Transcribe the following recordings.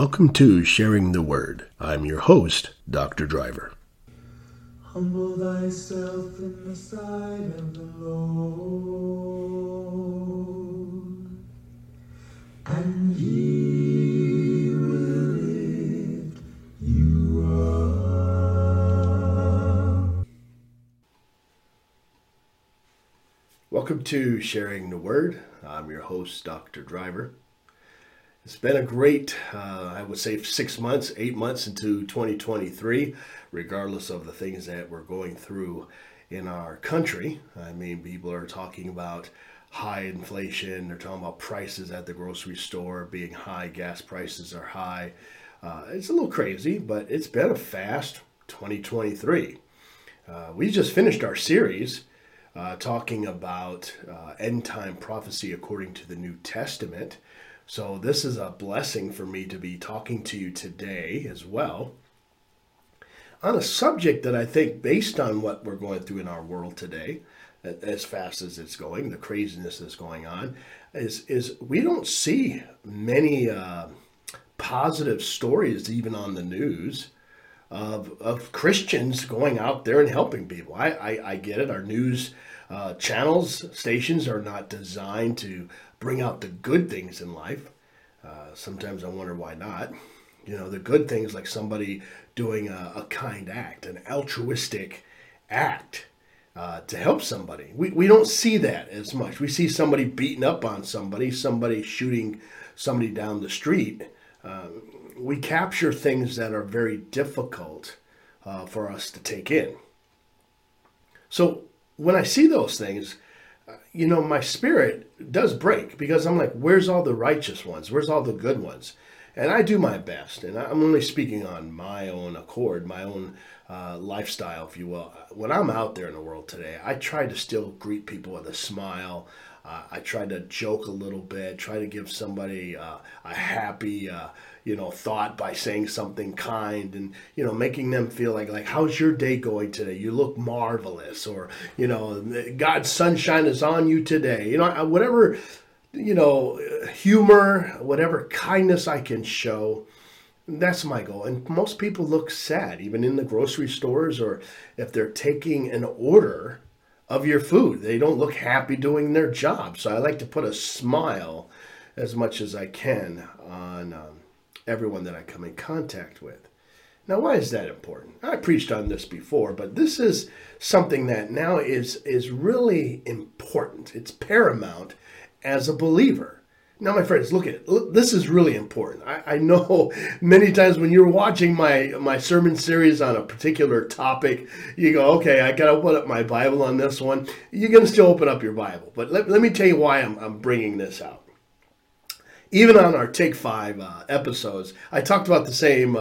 Welcome to Sharing the Word. I'm your host, Dr. Driver. Humble thyself in the sight of the Lord, and He will lift you up. Welcome to Sharing the Word. I'm your host, Dr. Driver. It's been a great, I would say 6 months, 8 months into 2023, regardless of the things that we're going through in our country. I mean, people are talking about high inflation. They're talking about prices at the grocery store being high. Gas prices are high. It's a little crazy, but it's been a fast 2023. We just finished our series talking about end time prophecy according to the New Testament. So this is a blessing for me to be talking to you today as well on a subject that I think, based on what we're going through in our world today, as fast as it's going, the craziness that's going on, is we don't see many positive stories even on the news of Christians going out there and helping people. I get it. Our news channels, stations are not designed to bring out the good things in life. Sometimes I wonder why not. You know, the good things, like somebody doing a kind act, an altruistic act to help somebody. We don't see that as much. We see somebody beating up on somebody shooting somebody down the street. We capture things that are very difficult for us to take in. So when I see those things, you know, my spirit does break, because I'm like, where's all the righteous ones? Where's all the good ones? And I do my best, and I'm only speaking on my own accord, my own lifestyle, if you will. When I'm out there in the world today, I try to still greet people with a smile. I try to joke a little bit, try to give somebody a happy, thought by saying something kind, and, you know, making them feel like, how's your day going today? You look marvelous, or, you know, God's sunshine is on you today. You know, whatever, you know, humor, whatever kindness I can show, that's my goal. And most people look sad, even in the grocery stores, or if they're taking an order of your food. They don't look happy doing their job. So I like to put a smile as much as I can on everyone that I come in contact with. Now, why is that important? I preached on this before, but this is something that now is really important. It's paramount as a believer. Now, my friends, look at it. Look, this is really important. I know many times when you're watching my sermon series on a particular topic, you go, okay, I got to put up my Bible on this one. You're going to still open up your Bible. But let me tell you why I'm bringing this out. Even on our Take 5 episodes, I talked about the same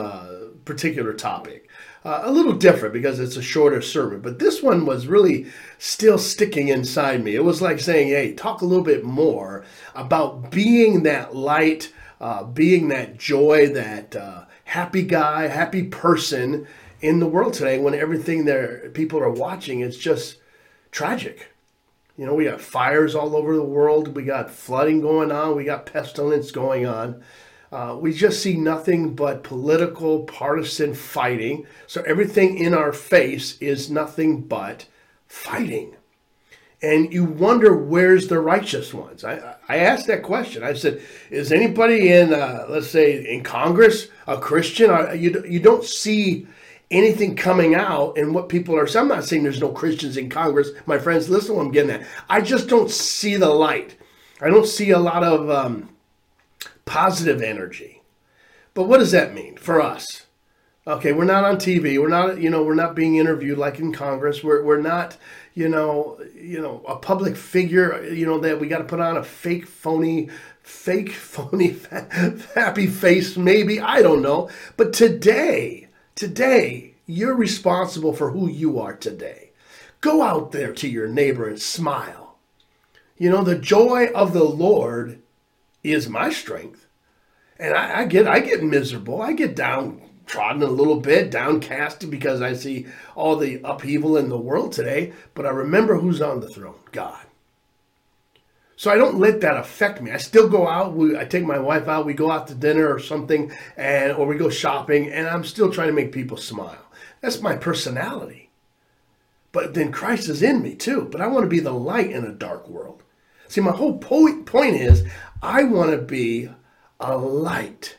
particular topic. A little different because it's a shorter sermon, but this one was really still sticking inside me. It was like saying, hey, talk a little bit more about being that light, being that joy, that happy guy, happy person in the world today, when everything that people are watching is just tragic. You know, we got fires all over the world. We got flooding going on. We got pestilence going on. We just see nothing but political, partisan fighting. So everything in our face is nothing but fighting. And you wonder, where's the righteous ones? I asked that question. I said, is anybody in, let's say, in Congress, a Christian? You don't see anything coming out and what people are saying. I'm not saying there's no Christians in Congress. My friends, listen to what I'm getting at. I just don't see the light. I don't see a lot of positive energy. But what does that mean for us? Okay, we're not on TV. We're not, we're not being interviewed like in Congress. We're not, a public figure, that we got to put on a fake phony happy face, maybe. I don't know. But today, you're responsible for who you are today. Go out there to your neighbor and smile. You know, the joy of the Lord is my strength. And I get miserable. I get downtrodden a little bit, downcast, because I see all the upheaval in the world today. But I remember who's on the throne, God. So I don't let that affect me. I still go out. I take my wife out. We go out to dinner or something, or we go shopping, and I'm still trying to make people smile. That's my personality. But then Christ is in me too. But I want to be the light in a dark world. See, my whole point is I want to be a light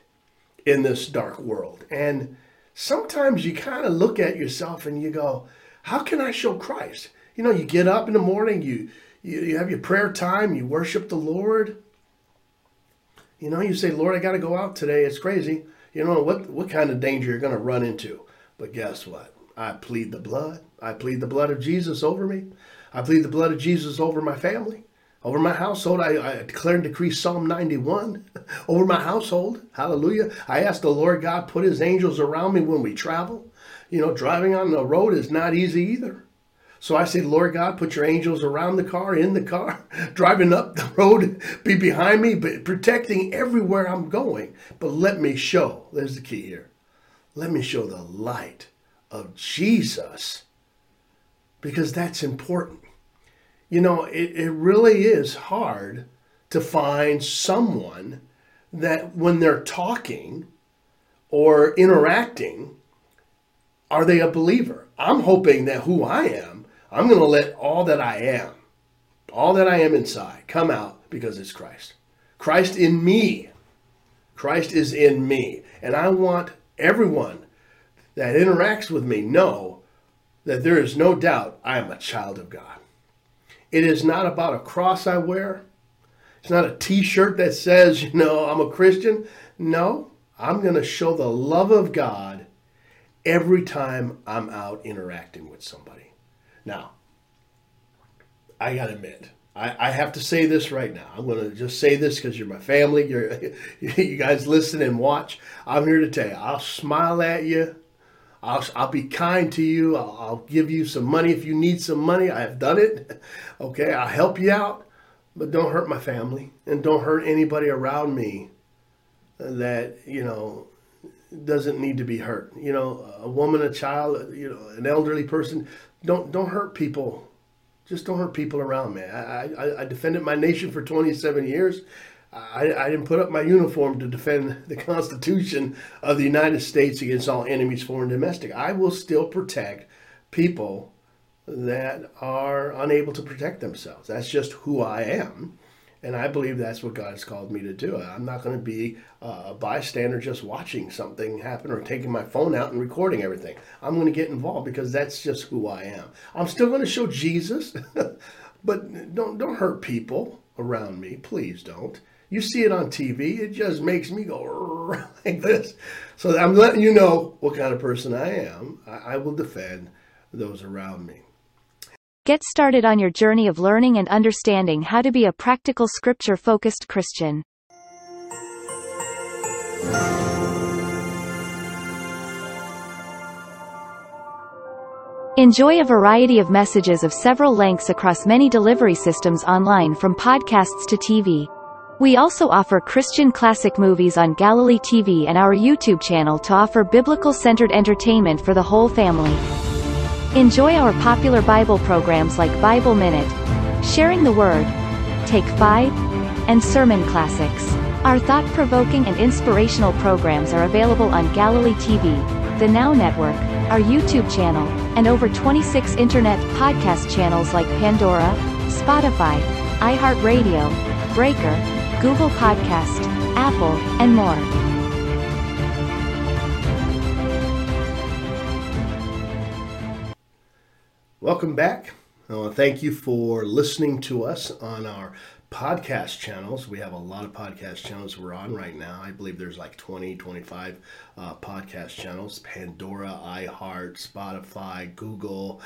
in this dark world. And sometimes you kind of look at yourself and you go, how can I show Christ? You know, you get up in the morning, you have your prayer time, you worship the Lord. You know, you say, Lord, I got to go out today. It's crazy. You know what kind of danger you're going to run into. But guess what? I plead the blood. I plead the blood of Jesus over me. I plead the blood of Jesus over my family, over my household. I declare and decree Psalm 91 over my household. Hallelujah. I ask the Lord God, put his angels around me when we travel. You know, driving on the road is not easy either. So I say, Lord God, put your angels around the car, in the car, driving up the road, be behind me, but protecting everywhere I'm going. But let me show, there's the key here. Let me show the light of Jesus, because that's important. You know, it really is hard to find someone that when they're talking or interacting, are they a believer? I'm hoping that who I am, I'm going to let all that I am inside, come out, because it's Christ. Christ in me. Christ is in me. And I want everyone that interacts with me know that there is no doubt I am a child of God. It is not about a cross I wear. It's not a t-shirt that says, you know, I'm a Christian. No, I'm going to show the love of God every time I'm out interacting with somebody. Now, I got to admit, I have to say this right now. I'm going to just say this because you're my family. You guys listen and watch. I'm here to tell you, I'll smile at you. I'll be kind to you. I'll give you some money if you need some money. I have done it. Okay, I'll help you out. But don't hurt my family. And don't hurt anybody around me that, you know, doesn't need to be hurt. You know, a woman, a child, you know, an elderly person. Don't hurt people. Just don't hurt people around me. I defended my nation for 27 years. I didn't put up my uniform to defend the Constitution of the United States against all enemies, foreign and domestic. I will still protect people that are unable to protect themselves. That's just who I am. And I believe that's what God has called me to do. I'm not going to be a bystander just watching something happen or taking my phone out and recording everything. I'm going to get involved because that's just who I am. I'm still going to show Jesus, but don't hurt people around me. Please don't. You see it on TV. It just makes me go like this. So I'm letting you know what kind of person I am. I will defend those around me. Get started on your journey of learning and understanding how to be a practical scripture-focused Christian. Enjoy a variety of messages of several lengths across many delivery systems online, from podcasts to TV. We also offer Christian classic movies on Galilee TV and our YouTube channel to offer biblical-centered entertainment for the whole family. Enjoy our popular Bible programs like Bible Minute, Sharing the Word, Take 5, and Sermon Classics. Our thought-provoking and inspirational programs are available on Galilee TV, the Now Network, our YouTube channel, and over 26 internet podcast channels like Pandora, Spotify, iHeartRadio, Breaker, Google Podcast, Apple, and more. Welcome back. I want to thank you for listening to us on our podcast channels. We have a lot of podcast channels we're on right now. I believe there's like 20, 25 podcast channels. Pandora, iHeart, Spotify, Google,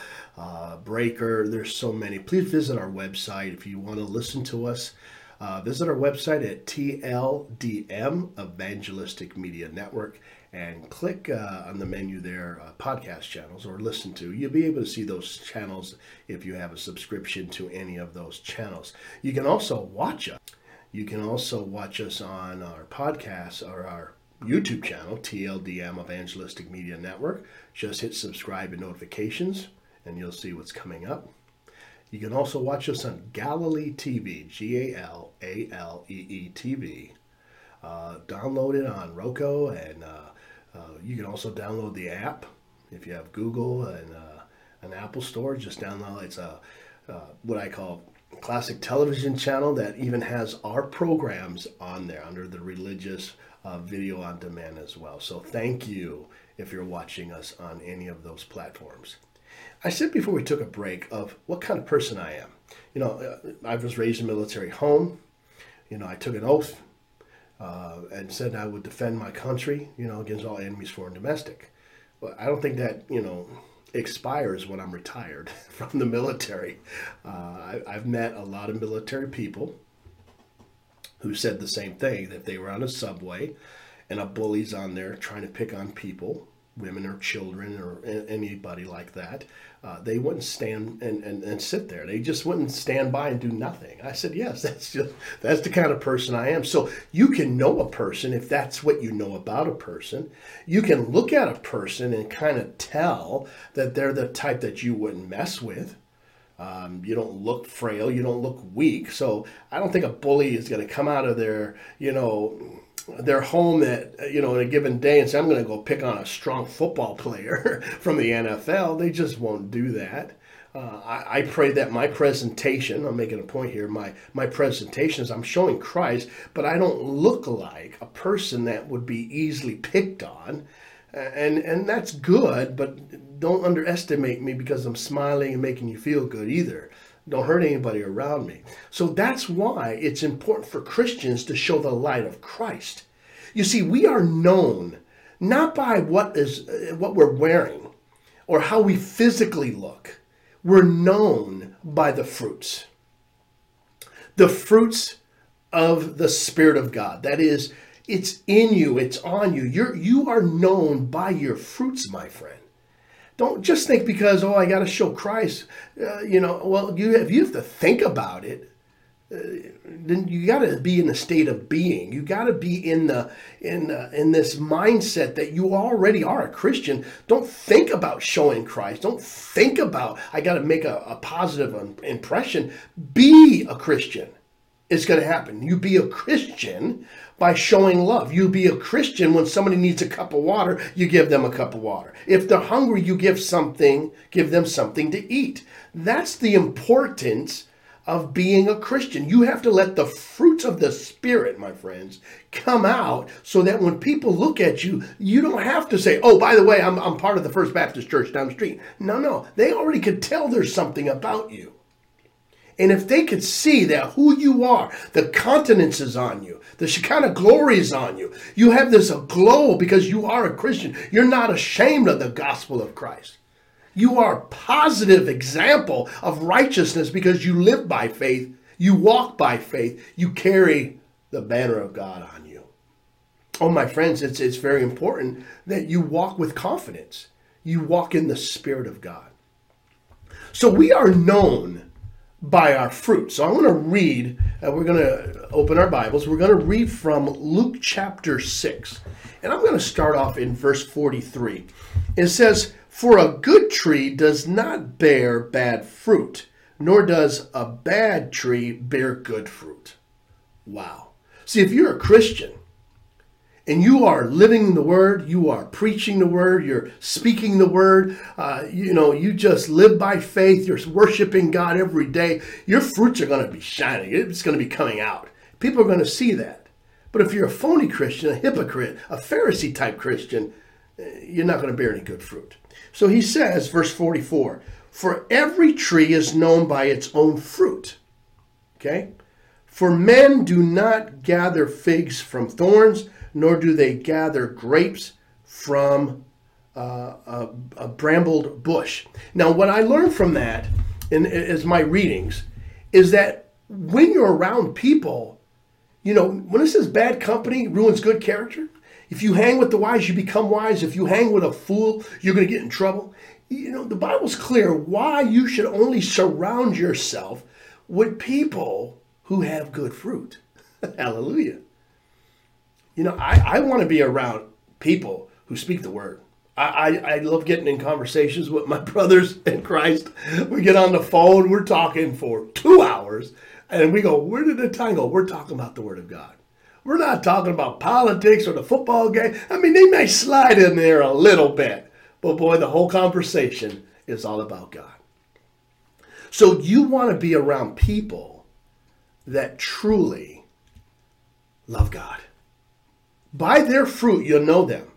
Breaker. There's so many. Please visit our website if you want to listen to us. Visit our website at TLDM Evangelistic Media Network and click on the menu there, podcast channels, or listen to. You'll be able to see those channels if you have a subscription to any of those channels. You can also watch us. You can also watch us on our podcast or our YouTube channel, TLDM Evangelistic Media Network. Just hit subscribe and notifications, and you'll see what's coming up. You can also watch us on Galilee TV, G-A-L-A-L-E-E TV. Download it on Roku, and you can also download the app. If you have Google and an Apple store, just download. It's what I call classic television channel that even has our programs on there under the religious video on demand as well. So thank you if you're watching us on any of those platforms. I said before we took a break of what kind of person I am. You know, I was raised in a military home. You know, I took an oath and said I would defend my country, you know, against all enemies, foreign and domestic. Well, I don't think that, you know, expires when I'm retired from the military. I've met a lot of military people who said the same thing, that they were on a subway and a bully's on there trying to pick on people, women or children or anybody like that. They wouldn't stand and sit there. They just wouldn't stand by and do nothing. I said, yes, that's the kind of person I am. So you can know a person if that's what you know about a person. You can look at a person and kind of tell that they're the type that you wouldn't mess with. You don't look frail. You don't look weak. So I don't think a bully is going to come out of their, you know, their home at, you know, in a given day and say, I'm going to go pick on a strong football player from the NFL. They just won't do that. I pray that my presentation, I'm making a point here, my presentation is I'm showing Christ, but I don't look like a person that would be easily picked on. And that's good, but don't underestimate me because I'm smiling and making you feel good either. Don't hurt anybody around me. So that's why it's important for Christians to show the light of Christ. You see, we are known not by what we're wearing or how we physically look. We're known by the fruits of the Spirit of God. That is, it's in you, it's on you. You are known by your fruits, my friend. Don't just think because, I got to show Christ, if you have to think about it, then you got to be in a state of being. You got to be in this mindset that you already are a Christian. Don't think about showing Christ. Don't think about, I got to make a positive impression. Be a Christian. It's going to happen. You be a Christian by showing love. You be a Christian when somebody needs a cup of water, you give them a cup of water. If they're hungry, you give them something to eat. That's the importance of being a Christian. You have to let the fruits of the Spirit, my friends, come out so that when people look at you, you don't have to say, oh, by the way, I'm part of the First Baptist Church down the street. No, they already could tell there's something about you. And if they could see that who you are, the countenance is on you, the Shekinah glory is on you, you have this glow because you are a Christian. You're not ashamed of the gospel of Christ. You are a positive example of righteousness because you live by faith, you walk by faith, you carry the banner of God on you. Oh, my friends, it's very important that you walk with confidence. You walk in the Spirit of God. So we are known by our fruit. So I'm going to read, we're going to open our Bibles. We're going to read from Luke chapter 6. And I'm going to start off in verse 43. It says, "For a good tree does not bear bad fruit, nor does a bad tree bear good fruit." Wow. See, if you're a Christian and you are living the Word, you are preaching the Word, you're speaking the Word, you just live by faith, you're worshiping God every day, your fruits are going to be shining. It's going to be coming out. People are going to see that. But if you're a phony Christian, a hypocrite, a Pharisee-type Christian, you're not going to bear any good fruit. So he says, verse 44, "For every tree is known by its own fruit." Okay? "For men do not gather figs from thorns, nor do they gather grapes from a brambled bush." Now, what I learned from that is my readings is that when you're around people, you know, when it says bad company ruins good character, if you hang with the wise, you become wise. If you hang with a fool, you're going to get in trouble. You know, the Bible's clear why you should only surround yourself with people who have good fruit. Hallelujah. You know, I want to be around people who speak the Word. I love getting in conversations with my brothers in Christ. We get on the phone, we're talking for 2 hours, and we go, where did the time go? We're talking about the Word of God. We're not talking about politics or the football game. I mean, they may slide in there a little bit, but boy, the whole conversation is all about God. So you want to be around people that truly love God. By their fruit, you'll know them.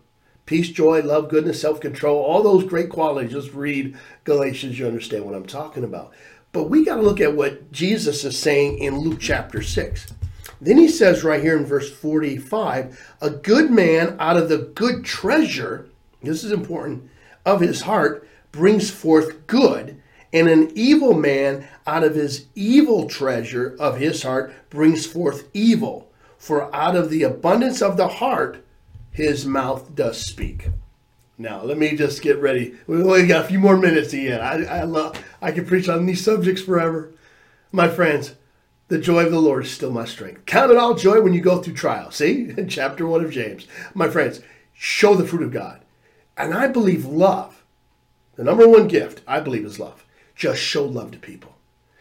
Peace, joy, love, goodness, self-control, all those great qualities. Just read Galatians, you understand what I'm talking about. But we got to look at what Jesus is saying in Luke chapter 6. Then he says right here in verse 45, a good man out of the good treasure, this is important, of his heart brings forth good, and an evil man out of his evil treasure of his heart brings forth evil. For out of the abundance of the heart, his mouth does speak. Now, let me just get ready. We've only got a few more minutes yet. I can preach on these subjects forever. My friends, the joy of the Lord is still my strength. Count it all joy when you go through trial. See, in chapter 1 of James. My friends, show the fruit of God. And I believe love, the number one gift, I believe is love. Just show love to people.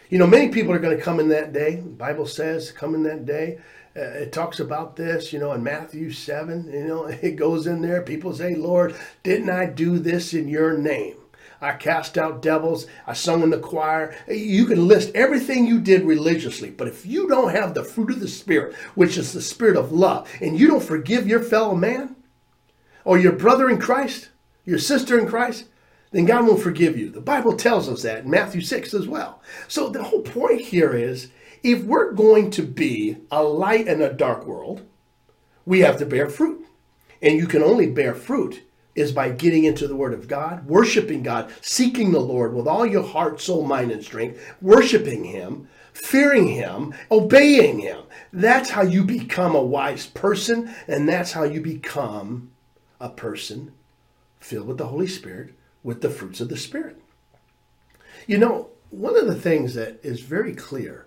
You know, many people are going to come in that day. The Bible says, come in that day. It talks about this, you know, in Matthew 7, you know, it goes in there. People say, Lord, didn't I do this in your name? I cast out devils. I sung in the choir. You can list everything you did religiously. But if you don't have the fruit of the Spirit, which is the spirit of love, and you don't forgive your fellow man or your brother in Christ, your sister in Christ, then God won't forgive you. The Bible tells us that in Matthew 6 as well. So the whole point here is, if we're going to be a light in a dark world, we have to bear fruit. And you can only bear fruit is by getting into the Word of God, worshiping God, seeking the Lord with all your heart, soul, mind, and strength, worshiping Him, fearing Him, obeying Him. That's how you become a wise person, and that's how you become a person filled with the Holy Spirit, with the fruits of the Spirit. You know, one of the things that is very clear,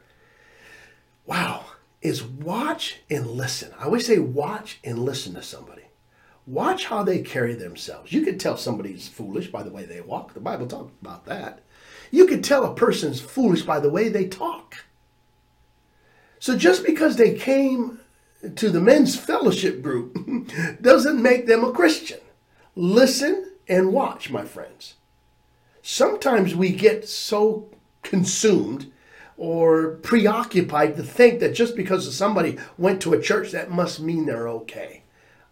wow, is watch and listen. I always say watch and listen to somebody. Watch how they carry themselves. You can tell somebody's foolish by the way they walk. The Bible talks about that. You can tell a person's foolish by the way they talk. So just because they came to the men's fellowship group doesn't make them a Christian. Listen and watch, my friends. Sometimes we get so consumed or preoccupied to think that just because somebody went to a church, that must mean they're okay.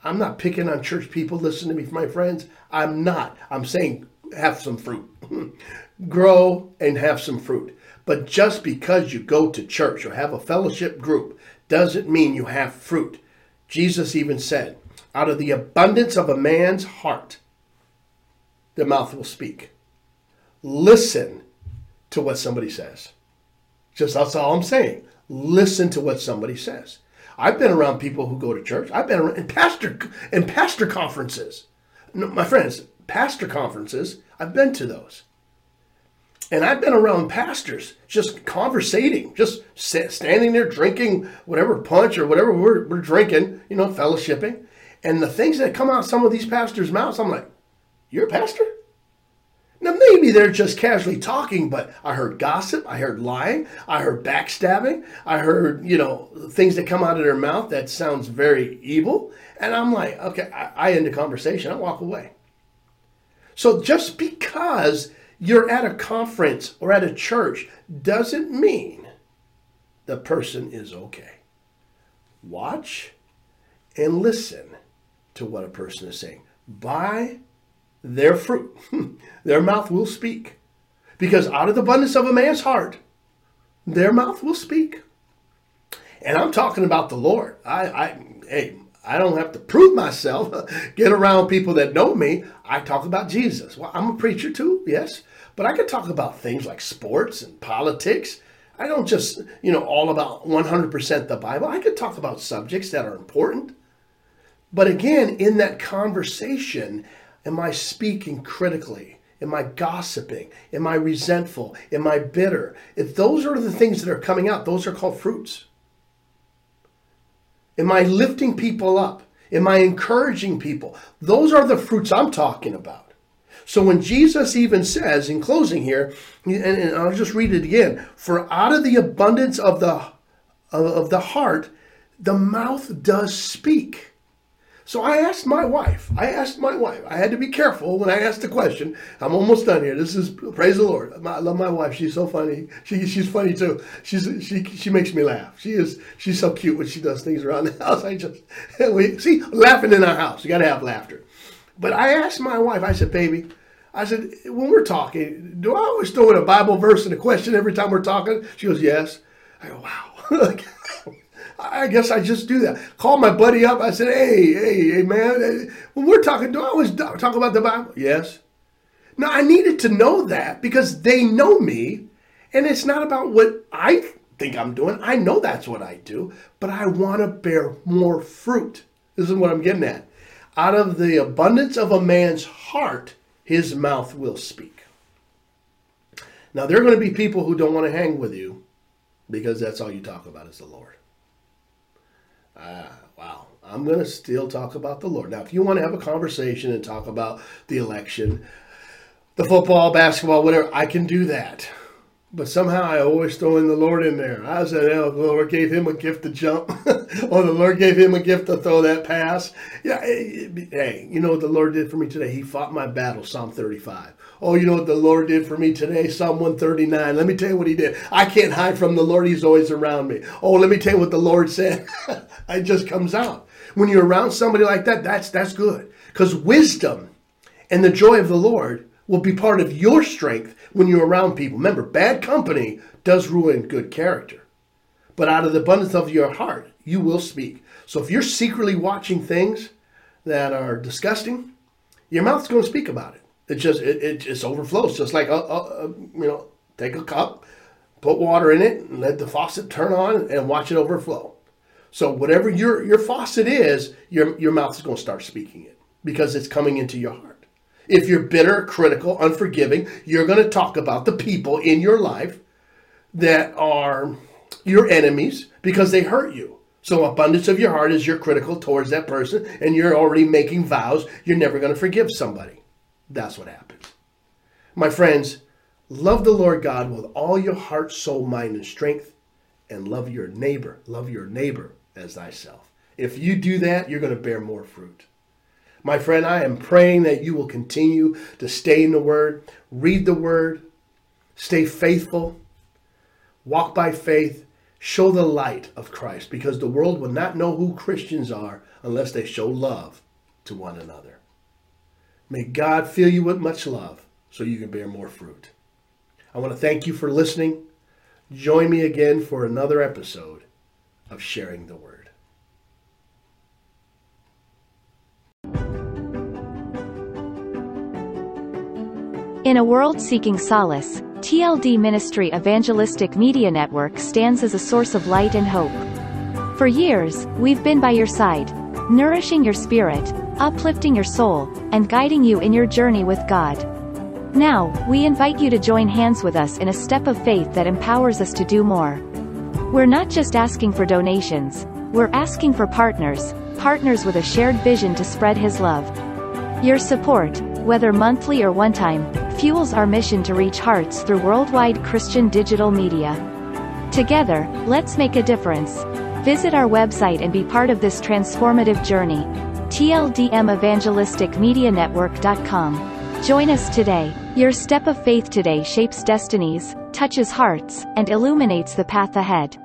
I'm not picking on church people. Listen to me, my friends. I'm not. I'm saying have some fruit. Grow and have some fruit. But just because you go to church or have a fellowship group doesn't mean you have fruit. Jesus even said, out of the abundance of a man's heart, the mouth will speak. Listen to what somebody says. Just that's all I'm saying. Listen to what somebody says. I've been around people who go to church. I've been around in pastor conferences. No, my friends, pastor conferences, I've been to those. And I've been around pastors just conversating, just standing there drinking whatever punch or whatever we're drinking, you know, fellowshipping. And the things that come out of some of these pastors' mouths, I'm like, you're a pastor? Now, maybe they're just casually talking, but I heard gossip, I heard lying, I heard backstabbing, I heard, you know, things that come out of their mouth that sounds very evil. And I'm like, okay, I end the conversation, I walk away. So just because you're at a conference or at a church doesn't mean the person is okay. Watch and listen to what a person is saying. By their fruit, their mouth will speak, because out of the abundance of a man's heart, their mouth will speak. And I'm talking about the Lord. I don't have to prove myself. Get around people that know me. I talk about Jesus. Well, I'm a preacher too, yes, but I can talk about things like sports and politics. I don't just, you know, all about 100% the Bible. I could talk about subjects that are important. But again, in that conversation, am I speaking critically? Am I gossiping? Am I resentful? Am I bitter? If those are the things that are coming out, those are called fruits. Am I lifting people up? Am I encouraging people? Those are the fruits I'm talking about. So when Jesus even says in closing here, and I'll just read it again, for out of the abundance of the heart, the mouth does speak. So I asked my wife, I had to be careful when I asked the question. I'm almost done here. This is, praise the Lord. I love my wife. She's so funny. She's funny too. She makes me laugh. She's so cute when she does things around the house. Laughing in our house. You got to have laughter. But I asked my wife, I said, baby, when we're talking, do I always throw in a Bible verse and a question every time we're talking? She goes, yes. I go, wow. I guess I just do that. Call my buddy up. I said, hey, man, when we're talking, do I always talk about the Bible? Yes. Now, I needed to know that because they know me, and it's not about what I think I'm doing. I know that's what I do, but I want to bear more fruit. This is what I'm getting at. Out of the abundance of a man's heart, his mouth will speak. Now, there are going to be people who don't want to hang with you because that's all you talk about is the Lord. Wow. I'm going to still talk about the Lord. Now, if you want to have a conversation and talk about the election, the football, basketball, whatever, I can do that. But somehow I always throw in the Lord in there. I said, oh, the Lord gave him a gift to jump. Or the Lord gave him a gift to throw that pass. Yeah, hey, you know what the Lord did for me today? He fought my battle, Psalm 35. Oh, you know what the Lord did for me today? Psalm 139. Let me tell you what he did. I can't hide from the Lord. He's always around me. Oh, let me tell you what the Lord said. It just comes out. When you're around somebody like that, that's good. Because wisdom and the joy of the Lord will be part of your strength when you're around people. Remember, bad company does ruin good character. But out of the abundance of your heart, you will speak. So if you're secretly watching things that are disgusting, your mouth's going to speak about it. It just overflows. Just like, take a cup, put water in it, and let the faucet turn on and watch it overflow. So whatever your faucet is, your mouth is going to start speaking it because it's coming into your heart. If you're bitter, critical, unforgiving, you're going to talk about the people in your life that are your enemies because they hurt you. So abundance of your heart is you're critical towards that person and you're already making vows you're never going to forgive somebody. That's what happens. My friends, love the Lord God with all your heart, soul, mind, and strength, and love your neighbor as thyself. If you do that, you're going to bear more fruit. My friend, I am praying that you will continue to stay in the Word, read the Word, stay faithful, walk by faith, show the light of Christ, because the world will not know who Christians are unless they show love to one another. May God fill you with much love so you can bear more fruit. I want to thank you for listening. Join me again for another episode of Sharing the Word. In a world seeking solace, TLD Ministry Evangelistic Media Network stands as a source of light and hope. For years, we've been by your side, nourishing your spirit, uplifting your soul, and guiding you in your journey with God. Now, we invite you to join hands with us in a step of faith that empowers us to do more. We're not just asking for donations, we're asking for partners with a shared vision to spread His love. Your support, whether monthly or one-time, fuels our mission to reach hearts through worldwide Christian digital media. Together, let's make a difference. Visit our website and be part of this transformative journey. TLDMEvangelisticMediaNetwork.com. Join us today. Your step of faith today shapes destinies, touches hearts, and illuminates the path ahead.